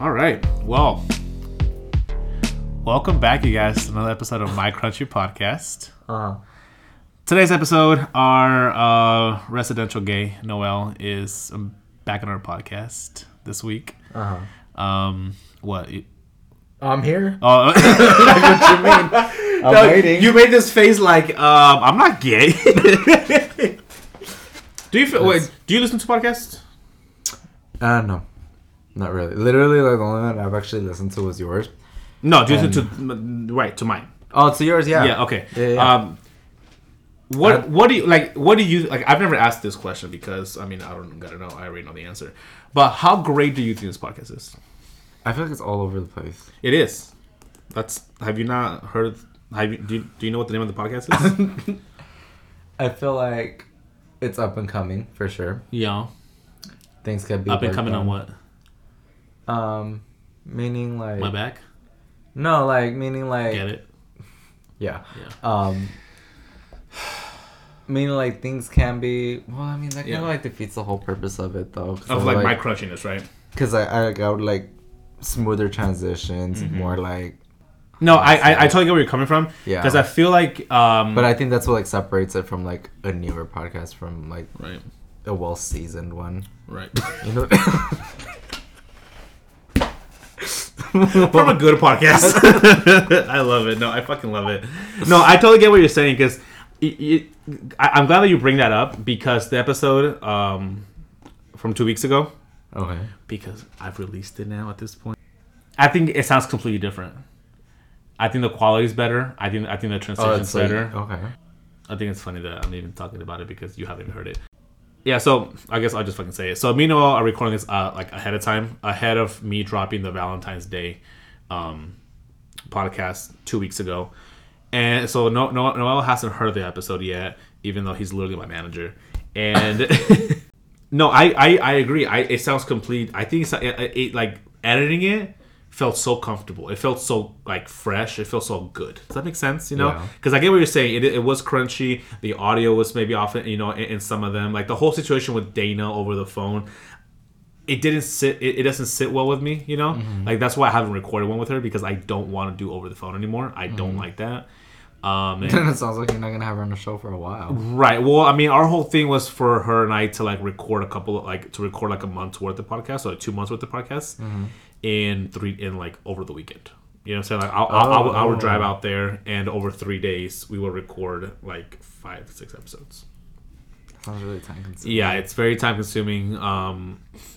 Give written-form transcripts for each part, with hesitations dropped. All right. Well, welcome back, you guys, to another episode of My Crunchy Podcast. Today's episode, our residential gay, Noel, is back on our podcast this week. I'm here. Oh, what you mean? I'm waiting. You made this face like I'm not gay. Do you listen to podcasts? No, not really. Literally, like, the only one I've actually listened to was yours. No, do you listen to mine? Oh, to yours, yeah. Yeah, okay. Yeah. What do you like? I've never asked this question because I don't gotta know. I already know the answer. But how great do you think this podcast is? I feel like it's all over the place. It is. Have you not heard of... Do you know what the name of the podcast is? I feel like it's up and coming, for sure. Yeah. Things could be... Up and coming on what? Meaning like... My back? No, like, meaning like... Get it? Yeah. Meaning like things can be... Well, that kind of like defeats the whole purpose of it, though. Of like my crunchiness, right? Because I would like... smoother transitions, more like... No, I totally get where you're coming from. Yeah. Because I feel like... but I think that's what like separates it from like a newer podcast from like a well-seasoned one. Right. You know? From a good podcast. I love it. No, I fucking love it. No, I totally get what you're saying because I'm glad that you bring that up because the episode from 2 weeks ago... Okay. Because I've released it now at this point. I think it sounds completely different. I think the quality's better. I think the transition's better. Okay. I think it's funny that I'm even talking about it because you haven't heard it. Yeah, so I guess I'll just fucking say it. So me and Noel are recording this like ahead of time, ahead of me dropping the Valentine's Day podcast 2 weeks ago. And so Noel hasn't heard the episode yet, even though he's literally my manager. And... No, I agree. It sounds complete. I think it like editing it felt so comfortable. It felt so like fresh. It felt so good. Does that make sense? You know, because I get what you're saying. It was crunchy. The audio was maybe off. You know, in some of them, like the whole situation with Dana over the phone, it didn't sit. It doesn't sit well with me. You know, like that's why I haven't recorded one with her because I don't want to do over the phone anymore. I don't like that. It sounds like you're not gonna have her on the show for a while, right? Well, our whole thing was for her and I to like record a month's worth of podcasts or 2 months worth of podcasts in over the weekend. You know what I'm saying? Like I would drive out there and over 3 days we will record like 5-6 episodes. Sounds really time consuming. Yeah, it's very time consuming.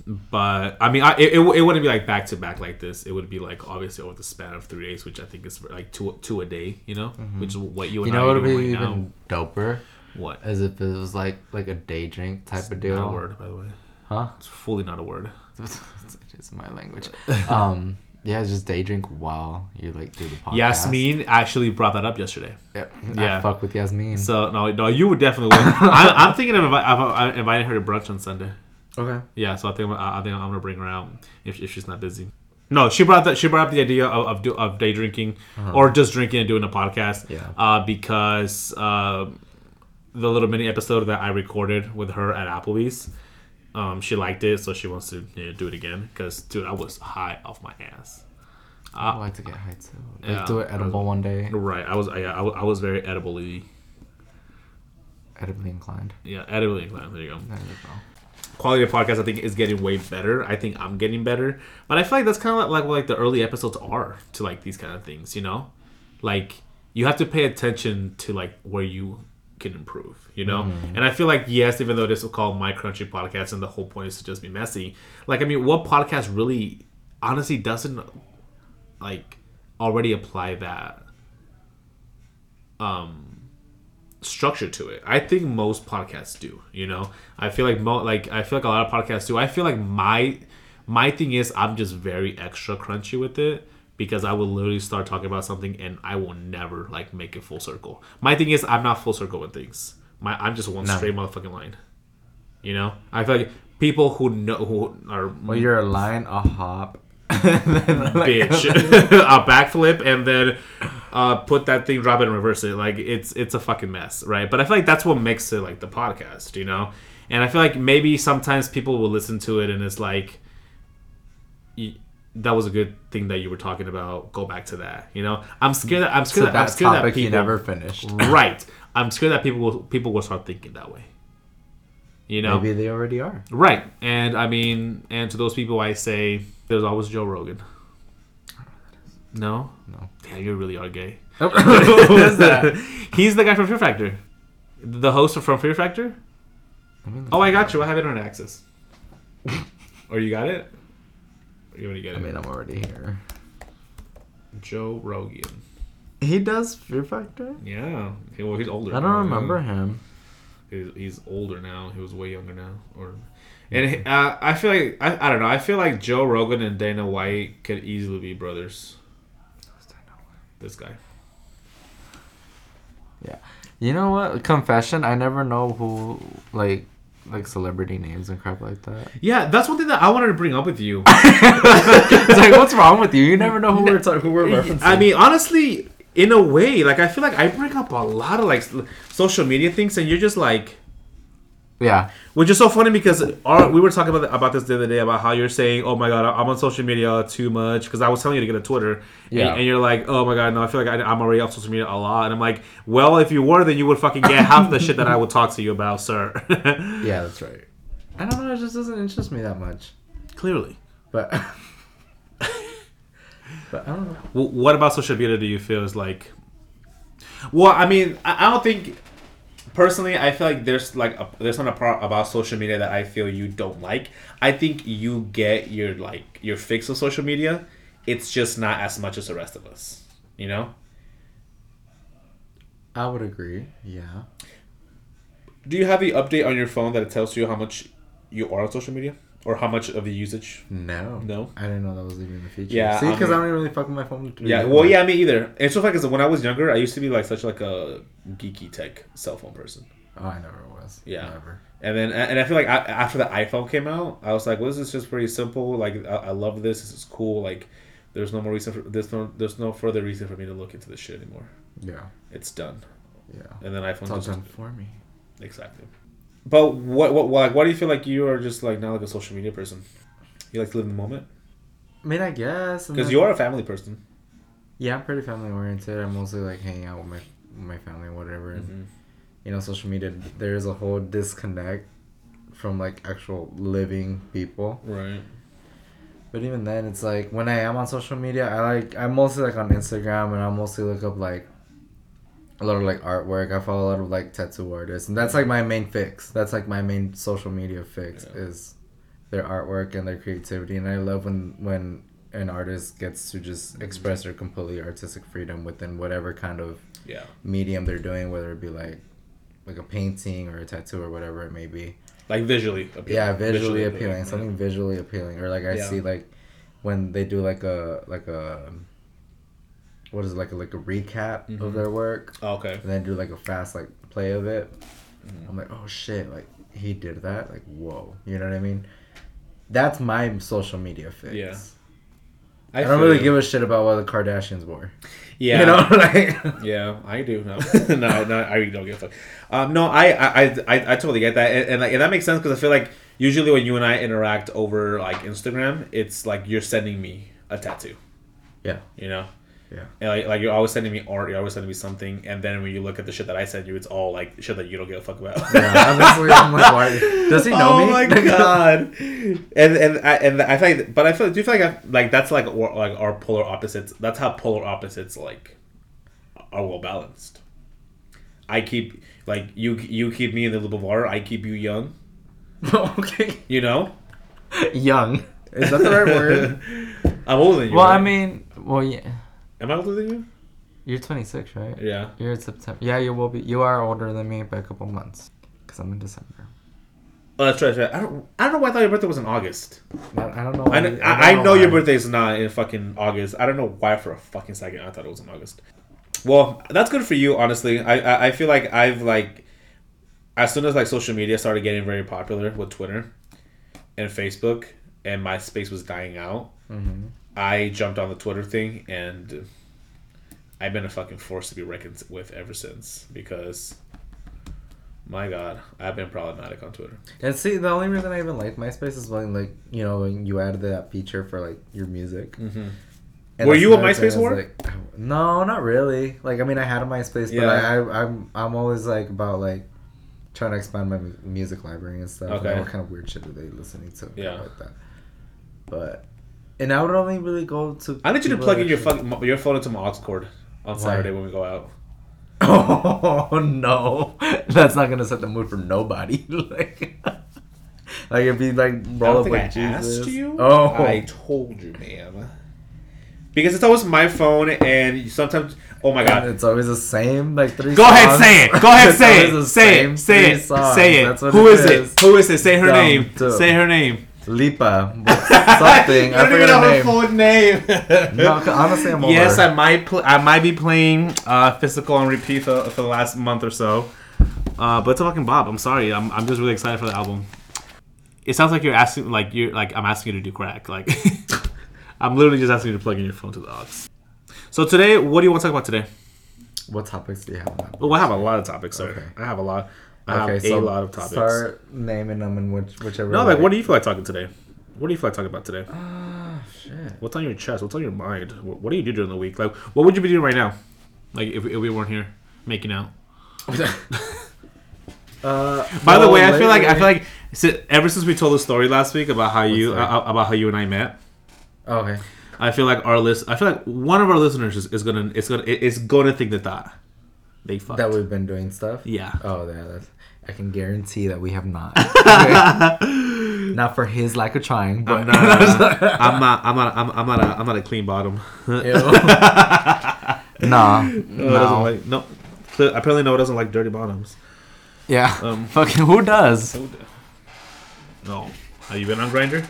But it wouldn't be like back to back like this. It would be like obviously over the span of 3 days, which I think is like two a day. You know, which is what you and I are doing right now. You know what would be even doper? What? As if it was like a day drink type of deal. Not a word, by the way. Huh? It's fully not a word. It's my language. Yeah, it's just day drink while you like do the podcast. Yasmin actually brought that up yesterday. Yeah. I fuck with Yasmin. So no, you would definitely win. I'm thinking of inviting her to brunch on Sunday. Okay. Yeah, so I think I'm gonna bring her out if she's not busy. No, she brought up the idea of day drinking or just drinking and doing a podcast. Yeah. Because the little mini episode that I recorded with her at Applebee's. She liked it, so she wants to do it again. Because, dude, I was high off my ass. I like to get high, too. Let's do it edible one day. Right. I was very edibly... Edibly inclined. Yeah, edibly inclined. There you go. There you go. Quality of podcast, I think, is getting way better. I think I'm getting better. But I feel like that's kind of like what like the early episodes are to like these kind of things, you know? Like, you have to pay attention to like where you... can improve, you know? And I feel like, yes, even though this is called My Crunchy Podcast and the whole point is to just be messy, like, what podcast really honestly doesn't like already apply that structure to it? I think most podcasts do, you know? I feel like a lot of podcasts do. I feel like my thing is I'm just very extra crunchy with it. Because I will literally start talking about something and I will never like make it full circle. My thing is I'm not full circle with things. I'm just one straight motherfucking line. You know, I feel like people you're a line, a hop, bitch, a backflip, and then put that thing, drop it, and reverse it. Like it's a fucking mess, right? But I feel like that's what makes it like the podcast, you know. And I feel like maybe sometimes people will listen to it and it's like. that was a good thing that you were talking about. Go back to that. You know, I'm scared that people, you never finished. Right. I'm scared that people will start thinking that way. You know, maybe they already are. Right. And I mean, and to those people, I say there's always Joe Rogan. No? No. Yeah, you really are gay. Oh. Who is that? He's the guy from Fear Factor. The host from Fear Factor? Oh, I got you. I have internet access. Or you got it? Or you want to get it? I mean, I'm already here. Joe Rogan. He does Fear Factor? Yeah. Well, he's older. I don't remember him. He's older now. He was way younger now. I feel like... I don't know. I feel like Joe Rogan and Dana White could easily be brothers. This guy. Yeah. You know what? Confession, I never know who, like celebrity names and crap like that. Yeah, that's one thing that I wanted to bring up with you. It's like, what's wrong with you? You never know who we're referencing. I mean, honestly, in a way, like, I feel like I bring up a lot of, like, social media things, and you're just like... Yeah. Which is so funny because we were talking about this the other day about how you're saying, oh my God, I'm on social media too much. Because I was telling you to get a Twitter. Yeah. And you're like, oh my God, no, I feel like I'm already on social media a lot. And I'm like, well, if you were, then you would fucking get half the shit that I would talk to you about, sir. Yeah, that's right. I don't know. It just doesn't interest me that much. Clearly. But I don't know. Well, what about social media do you feel is like... Well, I mean, I don't think... Personally, I feel like there's not a part about social media that I feel you don't like. I think you get your fix of social media. It's just not as much as the rest of us, you know? I would agree, yeah. Do you have the update on your phone that it tells you how much you are on social media? Or how much of the usage? No. I didn't know that was even a feature. Yeah, see, because I don't really fuck with my phone. Yeah, well, yeah, me either. It's just like when I was younger, I used to be like such like a geeky tech cell phone person. Oh, I never was. Yeah. Never. And I feel like after the iPhone came out, I was like, well, this is just pretty simple. Like, I love this. This is cool. Like, there's no more reason for this. There's no further reason for me to look into this shit anymore. Yeah. It's done. Yeah. And then iPhone. It's all done for me. Exactly. But why do you feel like you are just like not like a social media person? You like to live in the moment? I mean, I guess. Because you are a family person. Yeah, I'm pretty family oriented. I mostly like hanging out with my family or whatever. Mm-hmm. And, you know, social media, there is a whole disconnect from like actual living people. Right. But even then, it's like when I am on social media, I'm mostly like on Instagram, and I mostly look up like a lot of like artwork. I follow a lot of like tattoo artists, and that's like my main fix. That's like my main social media fix, yeah, is their artwork and their creativity. And I love when an artist gets to just express their completely artistic freedom within whatever kind of medium they're doing, whether it be like a painting or a tattoo or whatever it may be. Like visually appealing. Yeah, visually appealing. Yeah. Something visually appealing. Or like I see like when they do like a what is it, like a recap of their work? Oh, okay. And then do like a fast like play of it. Mm-hmm. I'm like, oh shit, like he did that? Like, whoa. You know what I mean? That's my social media fix. Yeah. I don't really give a shit about what the Kardashians wore. Yeah. You know, like yeah, I do. No. no, I don't give a fuck. No, I totally get that. And like, and that makes sense because I feel like usually when you and I interact over like Instagram, it's like you're sending me a tattoo. Yeah. You know? Yeah. And like you're always sending me art, you're always sending me something, and then when you look at the shit that I sent you, it's all like shit that you don't give a fuck about. Yeah, honestly, I'm like, why? Does he know me? Oh my God. and I feel like, but I feel, do you feel like that's like our polar opposites? That's how polar opposites like are well balanced. I keep like you keep me in the little bar, I keep you young. Okay. You know, young. Is that the right word? I'm older than you. Well, right? I mean, well, yeah. Am I older than you? You're 26, right? Yeah. You're in September. Yeah, you will be. You are older than me by a couple months. Because I'm in December. Oh, that's right. I don't know why I thought your birthday was in August. I don't know why. I know your birthday is not in fucking August. I don't know why for a fucking second I thought it was in August. Well, that's good for you, honestly. I feel like I've like... As soon as like social media started getting very popular with Twitter and Facebook and MySpace was dying out... Mm-hmm. I jumped on the Twitter thing, and I've been a fucking force to be reckoned with ever since, because My God, I've been problematic on Twitter. And see, the only reason I even like MySpace is when, like, you know, when you added that feature for, like, your music. Mm-hmm. And were you a MySpace whore? Like, no, not really. Like, I mean, I had a MySpace, but I'm always, like, about, like, trying to expand my music library and stuff. Okay. Like, what kind of weird shit are they listening to? Yeah. Like that. But, and I would only really go to... I need you to plug in your phone into my aux cord on Saturday when we go out. Oh, no. That's not going to set the mood for nobody. Like, it'd be like, roll up like Jesus. Asked you? Oh. I told you, man. Because it's always my phone, and sometimes... Oh, my God. And it's always the same, like, three Go songs. Ahead, say it. Go ahead, say it. Say it. Say it. Say it. Who is it? Who is it? Say her name. Say her name. Lipa. Something. I don't even know her full name. No, honestly, I'm over. Yes, I might be playing Physical on repeat for the last month or so. But it's a fucking bop. I'm sorry. I'm just really excited for the album. It sounds like you're asking, like, I'm asking you to do crack. Like, I'm literally just asking you to plug in your phone to the aux. So today, what do you want to talk about today? What topics do you have? Well, I have a lot of topics, sir. Okay. I have a lot. I have a lot of topics. Start naming them in whichever. No, like, what do you feel like talking today? What do you feel like talking about today? Ah, shit. What's on your chest? What's on your mind? What do you do during the week? Like, what would you be doing right now? Like, if we weren't here making out. By the way, I feel like ever since we told the story last week about how you and I met. Oh, okay. I feel like one of our listeners is gonna think that. They fucked. That we've been doing stuff? Yeah. Oh, yeah. I can guarantee that we have not. Okay. Not for his lack of trying, but I'm not a clean bottom. No. Apparently, Noah doesn't like dirty bottoms. Yeah. Fucking who does? No. Have you been on Grindr?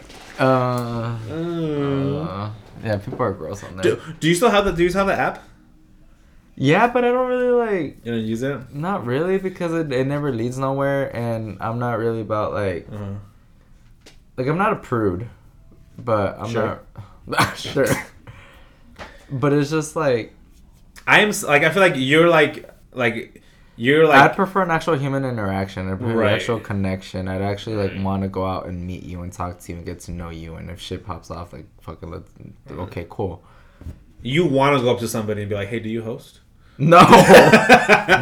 Yeah. People are gross on there. Do you still have the? Do you still have the app? Yeah, but I don't really like... You don't use it? Not really, because it never leads nowhere, and I'm not really about, like... Uh-huh. Like, I'm not a prude, but I'm not... Sure. But it's just, like... I feel like you're, like... You're like... I'd prefer an actual human interaction. I'd prefer an actual connection. I'd actually, like, want to go out and meet you and talk to you and get to know you, and if shit pops off, like, fucking let's... Okay, cool. You want to go up to somebody and be like, hey, do you host? No.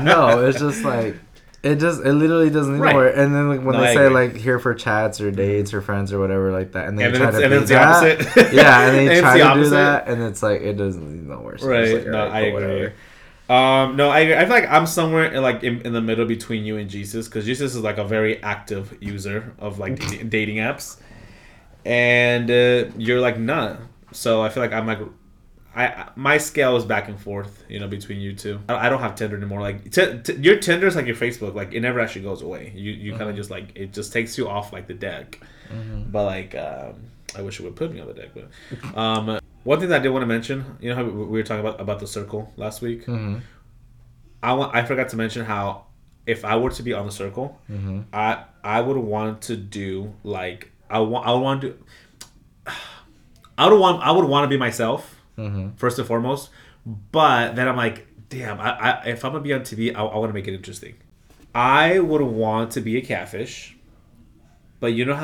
No, it's just like, it literally doesn't even work. And then, like, when they say, like, here for chats or dates or friends or whatever like that. And then it's the opposite. Yeah, and they try to do that. And it's like, it doesn't even work. So right. Like, no, right, I agree. I feel like I'm somewhere in the middle between you and Jesus. Because Jesus is, like, a very active user of, like, dating apps. And you're, like, not. So I feel like I'm, like... my scale is back and forth, you know, between you two. I don't have Tinder anymore. Like your Tinder is like your Facebook. Like it never actually goes away. You kind of just like it just takes you off like the deck. Mm-hmm. But like I wish it would put me on the deck. But one thing that I did want to mention, you know, how we were talking about The Circle last week. Mm-hmm. I forgot to mention how if I were to be on The Circle, mm-hmm. I would want to do like I would want to be myself. Mm-hmm. First and foremost, but then I'm like, damn, I if I'm gonna be on TV, I want to make it interesting. I would want to be a catfish, but you know how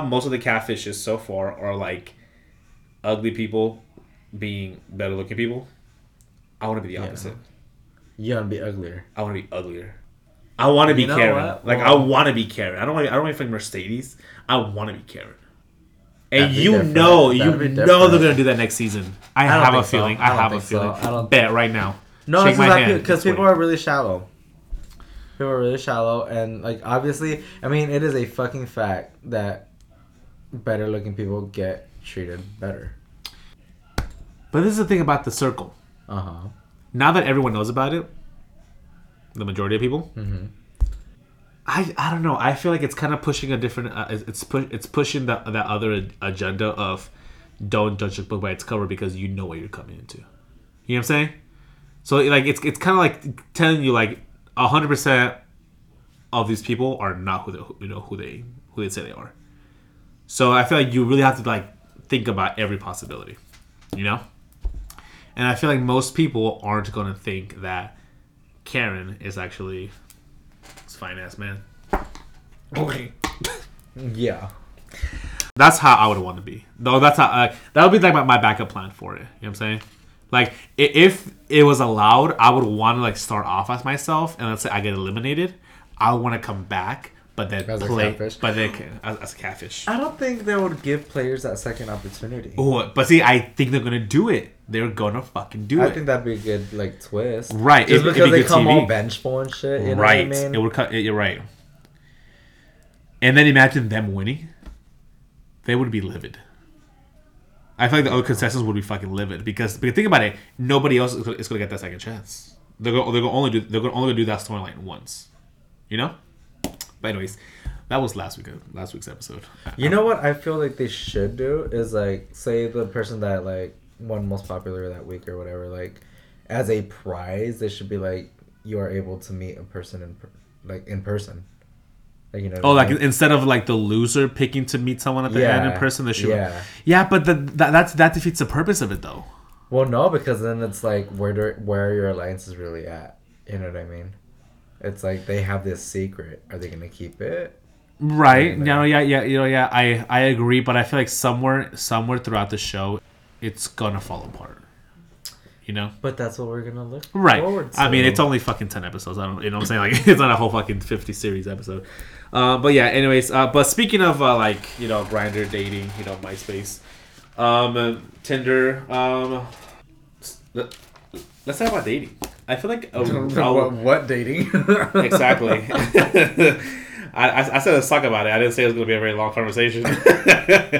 most of the catfishes so far are like ugly people being better looking people. I want to be the opposite. You want to be uglier. I want to be uglier. I want to be Karen. What? Like I want to be Karen. I don't want to be Mercedes. I want to be Karen. And you know they're gonna do that next season. I have a feeling. I don't bet right now. No, it's exactly because people are really shallow. People are really shallow, and like obviously, I mean, it is a fucking fact that better looking people get treated better. But this is the thing about The Circle. Uh huh. Now that everyone knows about it, the majority of people. Mm-hmm. I don't know. I feel like it's kind of pushing a different. It's pushing that other agenda of don't judge a book by its cover because you know what you're coming into. You know what I'm saying? So like it's kind of like telling you like 100% of these people are not who they say they are. So I feel like you really have to like think about every possibility, you know. And I feel like most people aren't going to think that Karen is actually. fine-ass man. Okay. Yeah. That's how I would want to be. Though that's how that would be like my backup plan for it. You know what I'm saying? Like, if it was allowed, I would want to, like, start off as myself, and let's say I get eliminated, I would want to come back, but then as play. As a catfish. I don't think they would give players that second opportunity. Oh, but see, I think they're going to do it. They're going to fucking do it. I think that'd be a good, like, twist. Right. Just because they come all vengeful and shit, you know what I mean? It would you're right. And then imagine them winning. They would be livid. I feel like the other contestants would be fucking livid because think about it, nobody else is going to get that second chance. They're going to only do that storyline once, you know. But anyways, that was last week's episode. You know what I feel like they should do is, like, say the person that, like, won most popular that week or whatever, like, as a prize, they should be like, you are able to meet a person in person. Like, you know instead of, like, the loser picking to meet someone at the end in person, but that defeats the purpose of it, though. Well, no, because then it's like where your alliance is really at. You know what I mean? It's like they have this secret. Are they gonna keep it? Right? No, I agree, but I feel like somewhere throughout the show, it's gonna fall apart. You know? But that's what we're going to look forward to. I mean, it's only fucking 10 episodes. You know what I'm saying? Like, it's not a whole fucking 50 series episode. But yeah, anyways. But speaking of, like, you know, Grindr, dating, you know, MySpace, Tinder. Let's talk about dating. I feel like... what dating? Exactly. I said let's talk about it. I didn't say it was going to be a very long conversation. I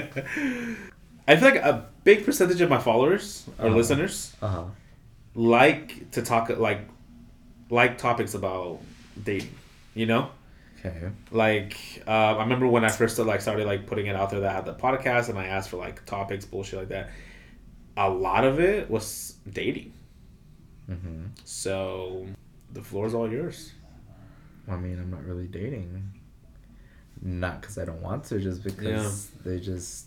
feel like a big percentage of my followers or listeners like to talk like topics about dating, you know? Okay. Like, I remember when I first started putting it out there that I had the podcast and I asked for, like, topics, bullshit like that. A lot of it was dating. Mm-hmm. So the floor is all yours. I mean, I'm not really dating. Not because I don't want to, just because they just...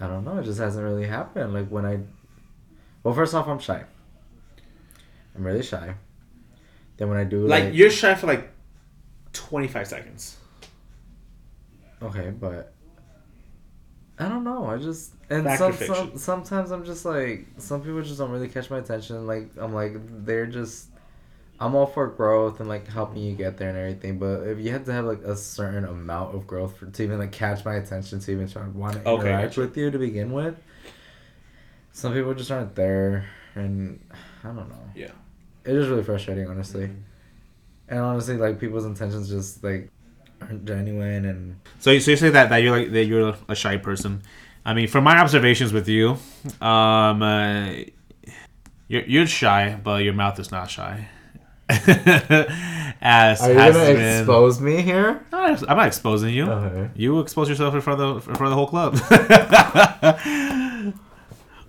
I don't know. It just hasn't really happened. Like, well, first off, I'm shy. I'm really shy. Then when I do... Like, you're shy for, 25 seconds. Okay, but... I don't know. I just... And sometimes I'm just, some people just don't really catch my attention. They're just... I'm all for growth and, helping you get there and everything, but if you have to have, a certain amount of growth to even, catch my attention, to even try to want to interact with you to begin with, some people just aren't there, and I don't know. Yeah. It is really frustrating, honestly. Mm-hmm. And honestly, people's intentions just, aren't genuine, and... So you say that you're a shy person. I mean, from my observations with you, you're shy, but your mouth is not shy. Are you gonna expose me here? I'm not exposing you. Okay. You expose yourself in front of the whole club.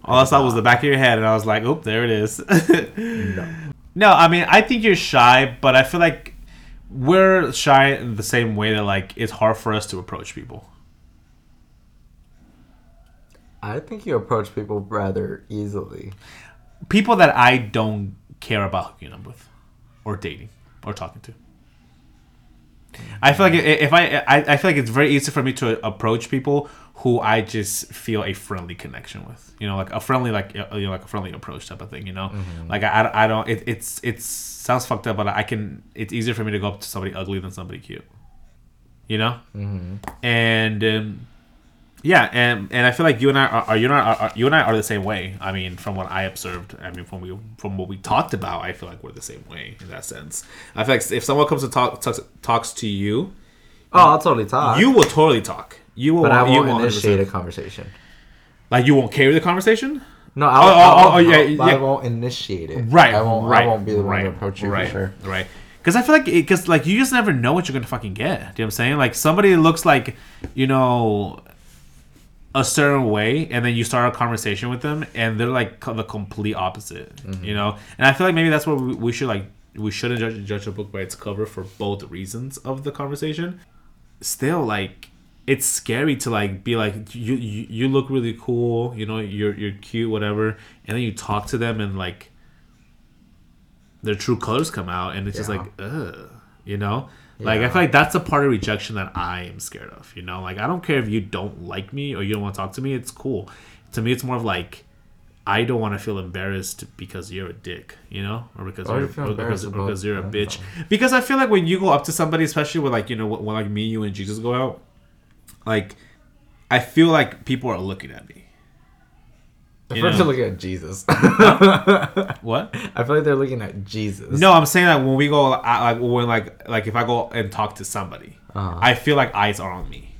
All I saw was the back of your head, and I was like, "Oop, there it is." No, I mean, I think you're shy, but I feel like we're shy in the same way that it's hard for us to approach people. I think you approach people rather easily. People that I don't care about hooking up with. Or dating, or talking to. I feel like I feel like it's very easy for me to approach people who I just feel a friendly connection with. You know, a friendly approach type of thing. You know, mm-hmm. I don't. It sounds fucked up, but I can. It's easier for me to go up to somebody ugly than somebody cute. You know, mm-hmm. And I feel like you and I are the same way. I mean, from what I observed, I mean, from what we talked about, I feel like we're the same way in that sense. I feel like if someone comes to talks to you, I'll totally talk. You will totally talk. You will, but I won't initiate a conversation. Like, you won't carry the conversation. No, I won't initiate it. Right, I won't be the one to approach you for sure. Right. Because I feel like, you just never know what you're gonna fucking get. Do you know what I'm saying? Like, somebody looks like, you know, a certain way, and then you start a conversation with them, and they're the complete opposite, mm-hmm. you know. And I feel like maybe that's what we should We shouldn't judge a book by its cover for both reasons of the conversation. Still, it's scary to be you look really cool, you know, you're cute, whatever, and then you talk to them and their true colors come out, and it's just ugh. you know? Yeah. Like, I feel like that's a part of rejection that I am scared of, you know? Like, I don't care if you don't like me or you don't want to talk to me. It's cool. To me, it's more of like, I don't want to feel embarrassed because you're a dick, you know? Or because you're a bitch. Because I feel like when you go up to somebody, especially with, like, you know, when, like, me, you, and Jesus go out, like, I feel like people are looking at me. I feel like they're looking at Jesus. What? I feel like they're looking at Jesus. No, I'm saying that when we go, like if I go and talk to somebody, I feel like eyes are on me.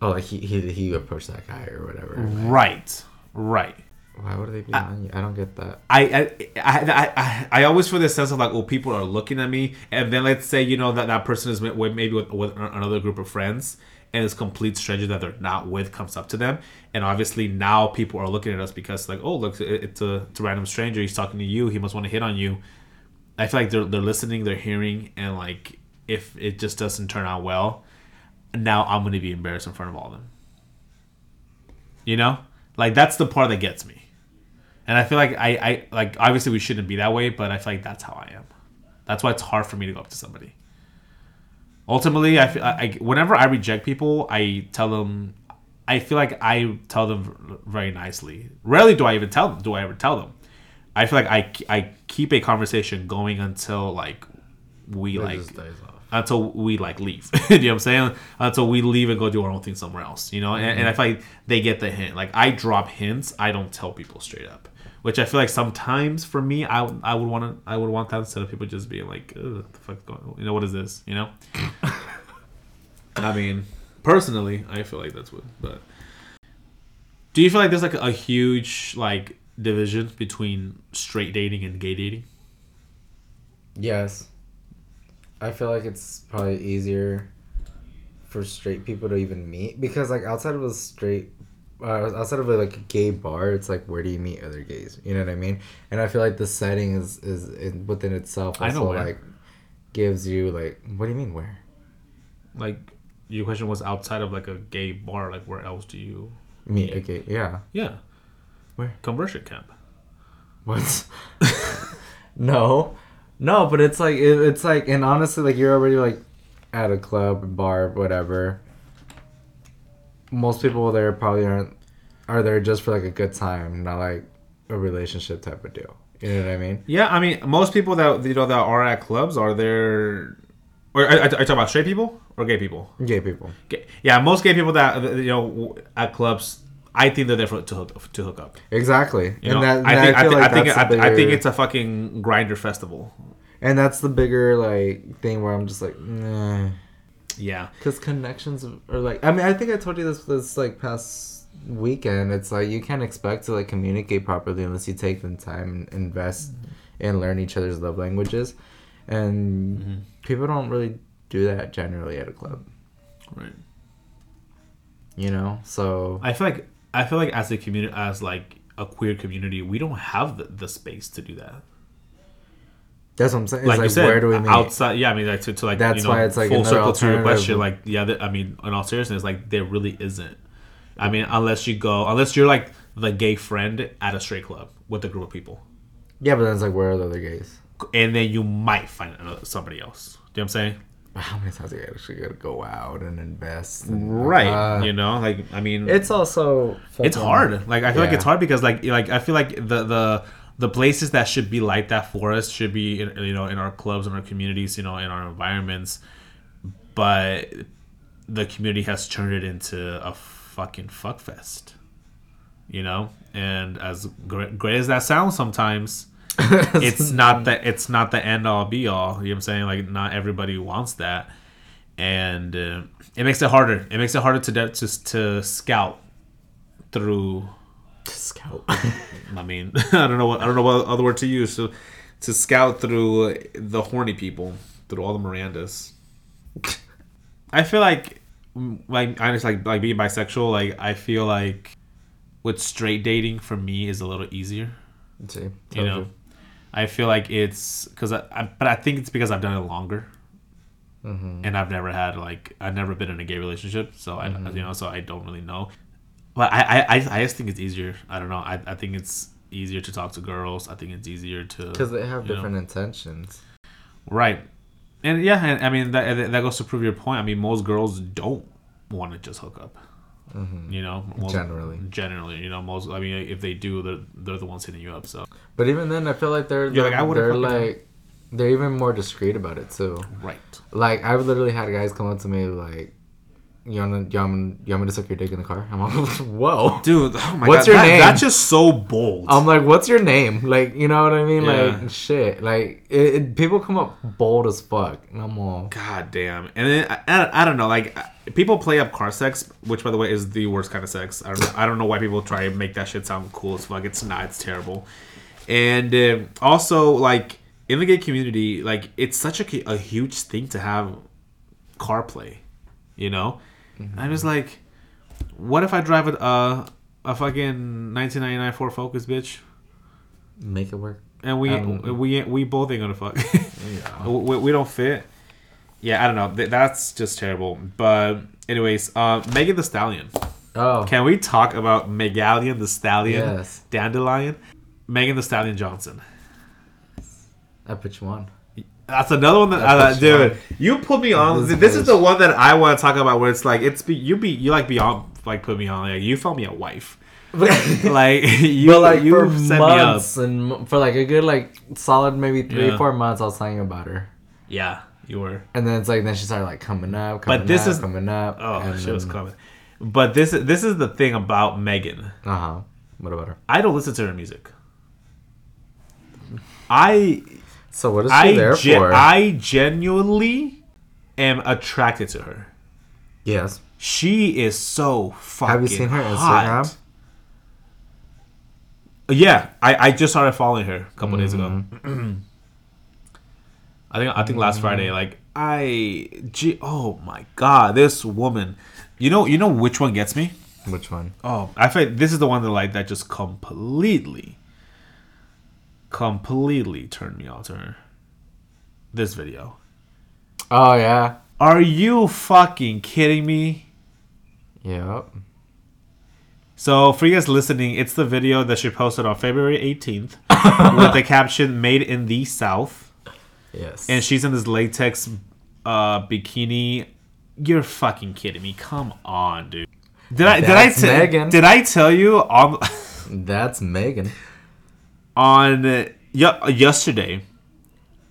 Oh, like he approached that guy or whatever. Right, right. Why would they be on you? I don't get that. I always feel this sense of like, oh, people are looking at me, and then let's say, you know, that person is maybe with another group of friends. And this complete stranger that they're not with comes up to them, and obviously now people are looking at us because like, oh look, it's a random stranger. He's talking to you. He must want to hit on you. I feel like they're listening, they're hearing, and like if it just doesn't turn out well, now I'm gonna be embarrassed in front of all of them. You know, like that's the part that gets me, and I feel like I like obviously we shouldn't be that way, but I feel like that's how I am. That's why it's hard for me to go up to somebody. Ultimately, whenever I reject people, I feel like I tell them very nicely. Rarely do I even tell them. Do I ever tell them? I feel like I keep a conversation going until like we leave. You know what I'm saying? Until we leave and go do our own thing somewhere else. You know, and I feel like they get the hint. Like I drop hints. I don't tell people straight up, which I feel like sometimes for me, I would want that instead of people just being like, ugh, what the fuck's going on? You know, what is this? You know? I mean, personally, I feel like that's what, but do you feel like there's like a huge like division between straight dating and gay dating? Yes. I feel like it's probably easier for straight people to even meet because like outside of like a gay bar, it's like where do you meet other gays? You know what I mean? And I feel like the setting is within itself also like gives you like, what do you mean where? Like your question was outside of like a gay bar, like where else do you meet a gay? Yeah, yeah. Where? Conversion camp. What? no, but it's like, and honestly, like you're already like at a club, bar, whatever. Most people there probably are there just for like a good time, not like a relationship type of deal. You know what I mean? Yeah, I mean most people that you know that are at clubs are there. Or are you talking about straight people or gay people? Gay people. Yeah, most gay people that you know at clubs, I think they're there to hook up. Exactly, you and that, I think it's a fucking Grindr festival. And that's the bigger like thing where I'm just like, nah. Yeah, because connections are like, I mean, I think I told you this like past weekend. It's like you can't expect to like communicate properly unless you take the time and invest and learn each other's love languages, and people don't really do that generally at a club, right? You know, so I feel like as a community, as like a queer community, we don't have the space to do that. That's what I'm saying. Like you said, where do we meet? Outside, yeah, I mean, like to like, that's, you know, why it's like full circle to your question. Like, yeah, I mean, in all seriousness, like there really isn't. I mean, unless you're like the gay friend at a straight club with a group of people. Yeah, but then it's like, where are the other gays? And then you might find somebody else. Do you know what I'm saying? How many times do you actually got to go out and invest? And, right. You know, like, I mean, it's also fucking, it's hard. Like, I feel like it's hard because like I feel like the places that should be like that for us should be, you know, in our clubs, in our communities, you know, in our environments. But the community has turned it into a fucking fuckfest, you know. And as great as that sounds, sometimes it's not the end all be all. You know what I'm saying? Like not everybody wants that, and it makes it harder. It makes it harder to scout through. To scout. I mean, I don't know what other word to use. So, to scout through the horny people, through all the Mirandas. I feel like I just like being bisexual. Like I feel like with straight dating for me is a little easier. See, you know, I feel like it's because I think it's because I've done it longer, and I've never been in a gay relationship, so I you know, so I don't really know. But I just think it's easier. I don't know. I think it's easier to talk to girls. I think it's easier to... Because they have different intentions. Right. And yeah, and I mean that goes to prove your point. I mean, most girls don't want to just hook up. Mm-hmm. You know, well, generally, you know, most. I mean, if they do, they're the ones hitting you up. So, but even then, I feel like they're even more discreet about it too. Right. Like I've literally had guys come up to me like, "You want me to suck your dick in the car?" I'm like, "Whoa, dude! Oh my what's God, your name?" That's just so bold. I'm like, "What's your name?" Like, you know what I mean? Yeah. Like, shit. Like, people come up bold as fuck, and I'm all, "God damn!" And then I don't know, like. People play up car sex, which, by the way, is the worst kind of sex. I don't know why people try and make that shit sound cool as fuck. It's not. It's terrible. And also, like, in the gay community, like, it's such a huge thing to have car play, you know? Mm-hmm. I'm just like, what if I drive a fucking 1999 Ford Focus, bitch? Make it work. And we both ain't gonna fuck. Yeah. we don't fit. Yeah, I don't know. That's just terrible. But anyways, Megan Thee Stallion. Oh. Can we talk about Megallion the Stallion? Yes. Dandelion? Megan Thee Stallion Johnson. I put you on. That's another one that... dude, you put me on. This is the one that I want to talk about where it's like, put me on. Like, you found me a wife. you set me up. And for like a good, like, solid maybe 3 or 4 months, I was talking about her. Yeah. You were, and then it's like then she started like coming up. Oh, she was coming. But this is the thing about Megan. Uh huh. What about her? I don't listen to her music. So what is she there for? I genuinely am attracted to her. Yes. She is so fucking hot. Have you seen her Instagram? Yeah, I just started following her a couple days ago. I think last Friday, like oh my God, this woman, you know which one gets me? Which one? Oh, I feel like this is the one that like that just completely turned me on to her. This video. Oh yeah. Are you fucking kidding me? Yep. So for you guys listening, it's the video that she posted on February 18th with the caption "Made in the South." Yes. And she's in this latex bikini. You're fucking kidding me. Come on, dude. Did I tell you on That's Megan. On yesterday,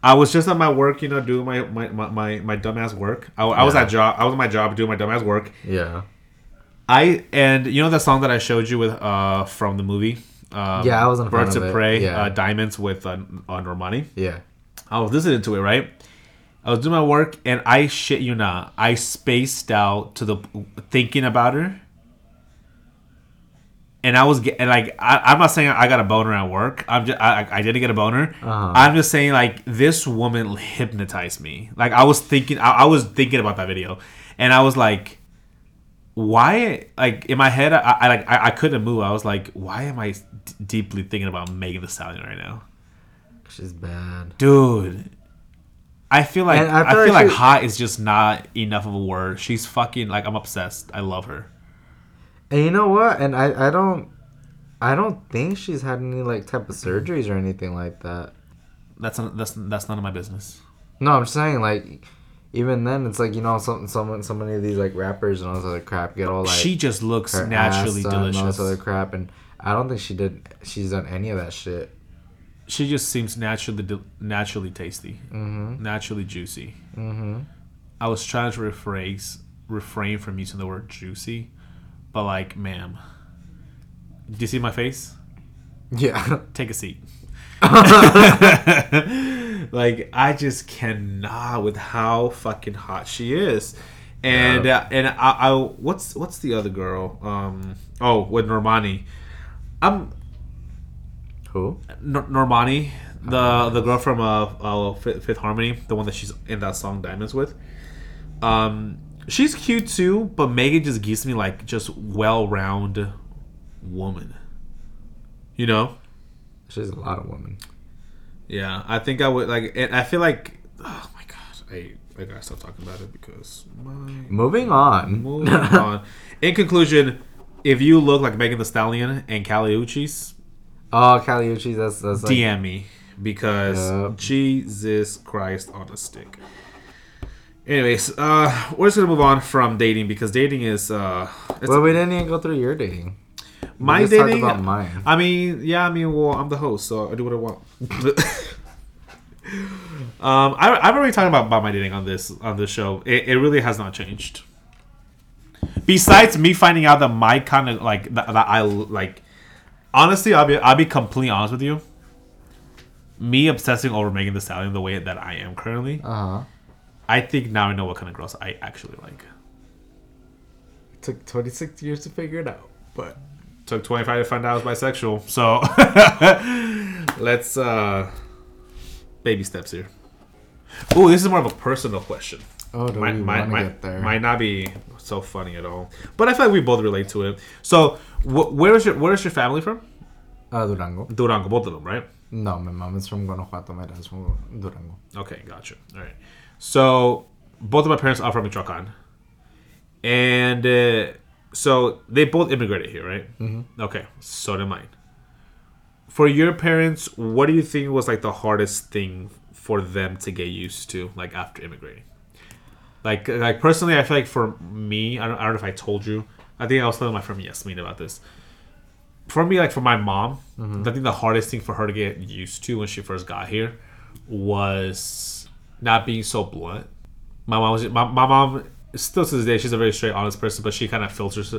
I was just at my work, you know, doing my dumbass work. I was at my job doing my dumbass work. Yeah. And you know that song that I showed you with from the movie? I was in Birds of Prey, Diamonds with Normani. Yeah. I was listening to it, right? I was doing my work, and I shit you not, I spaced out to the thinking about her, and I was getting like, I'm not saying I got a boner at work. I didn't get a boner. Uh-huh. I'm just saying like this woman hypnotized me. Like I was thinking about that video, and I was like, why? Like in my head, I couldn't move. I was like, why am I deeply thinking about Megan Thee Stallion right now? She's bad, dude. I feel like hot is just not enough of a word. She's fucking like I'm obsessed. I love her. And you know what? And I don't think she's had any like type of surgeries or anything like that. That's none of my business. No, I'm just saying like even then it's like you know so many of these like rappers and all this other crap get all like she just looks naturally delicious. All this other crap, and I don't think she's done any of that shit. She just seems naturally tasty, mm-hmm. naturally juicy. Mm-hmm. I was trying to refrain from using the word juicy, but like, ma'am, do you see my face? Yeah. Take a seat. Like, I just cannot with how fucking hot she is, and yeah. and I what's the other girl? With Normani, Who? Normani, the girl from Fifth Harmony, the one that she's in that song Diamonds with. She's cute too, but Megan just gives me like just well-rounded woman. You know? She's a lot of women. Yeah, I think I would like, and I feel like, oh my God, I gotta stop talking about it because moving on. In conclusion, if you look like Megan Thee Stallion and Kali Uchis. Oh, Kali Uchis, that's like... DM me because Jesus Christ on a stick. Anyways, we're just gonna move on from dating because dating is. Well, we didn't even go through your dating. My dating. Talked about mine. Well, I'm the host, so I do what I want. I've already talked about my dating on this show. It really has not changed. Besides me finding out that my kind of like that I like. Honestly, I'll be completely honest with you. Me obsessing over Megan Thee Stallion the way that I am currently. Uh-huh. I think now I know what kind of girls I actually like. It took 26 years to figure it out, but took 25 to find out I was bisexual. So let's baby steps here. Ooh, this is more of a personal question. Oh, don't we get there? Might not be so funny at all, but I feel like we both relate to it. So, where is your family from? Durango. Durango, both of them, right? No, my mom is from Guanajuato. My dad's from Durango. Okay, gotcha. All right. So, both of my parents are from Michoacan. And so, they both immigrated here, right? Mm-hmm. Okay, so did mine. For your parents, what do you think was like the hardest thing for them to get used to, like after immigrating? Like personally, I feel like for me, I don't know if I told you. I think I was telling my friend Yasmin about this. For me, like for my mom, mm-hmm. I think the hardest thing for her to get used to when she first got here was not being so blunt. My mom still to this day, she's a very straight, honest person, but she kind of filters.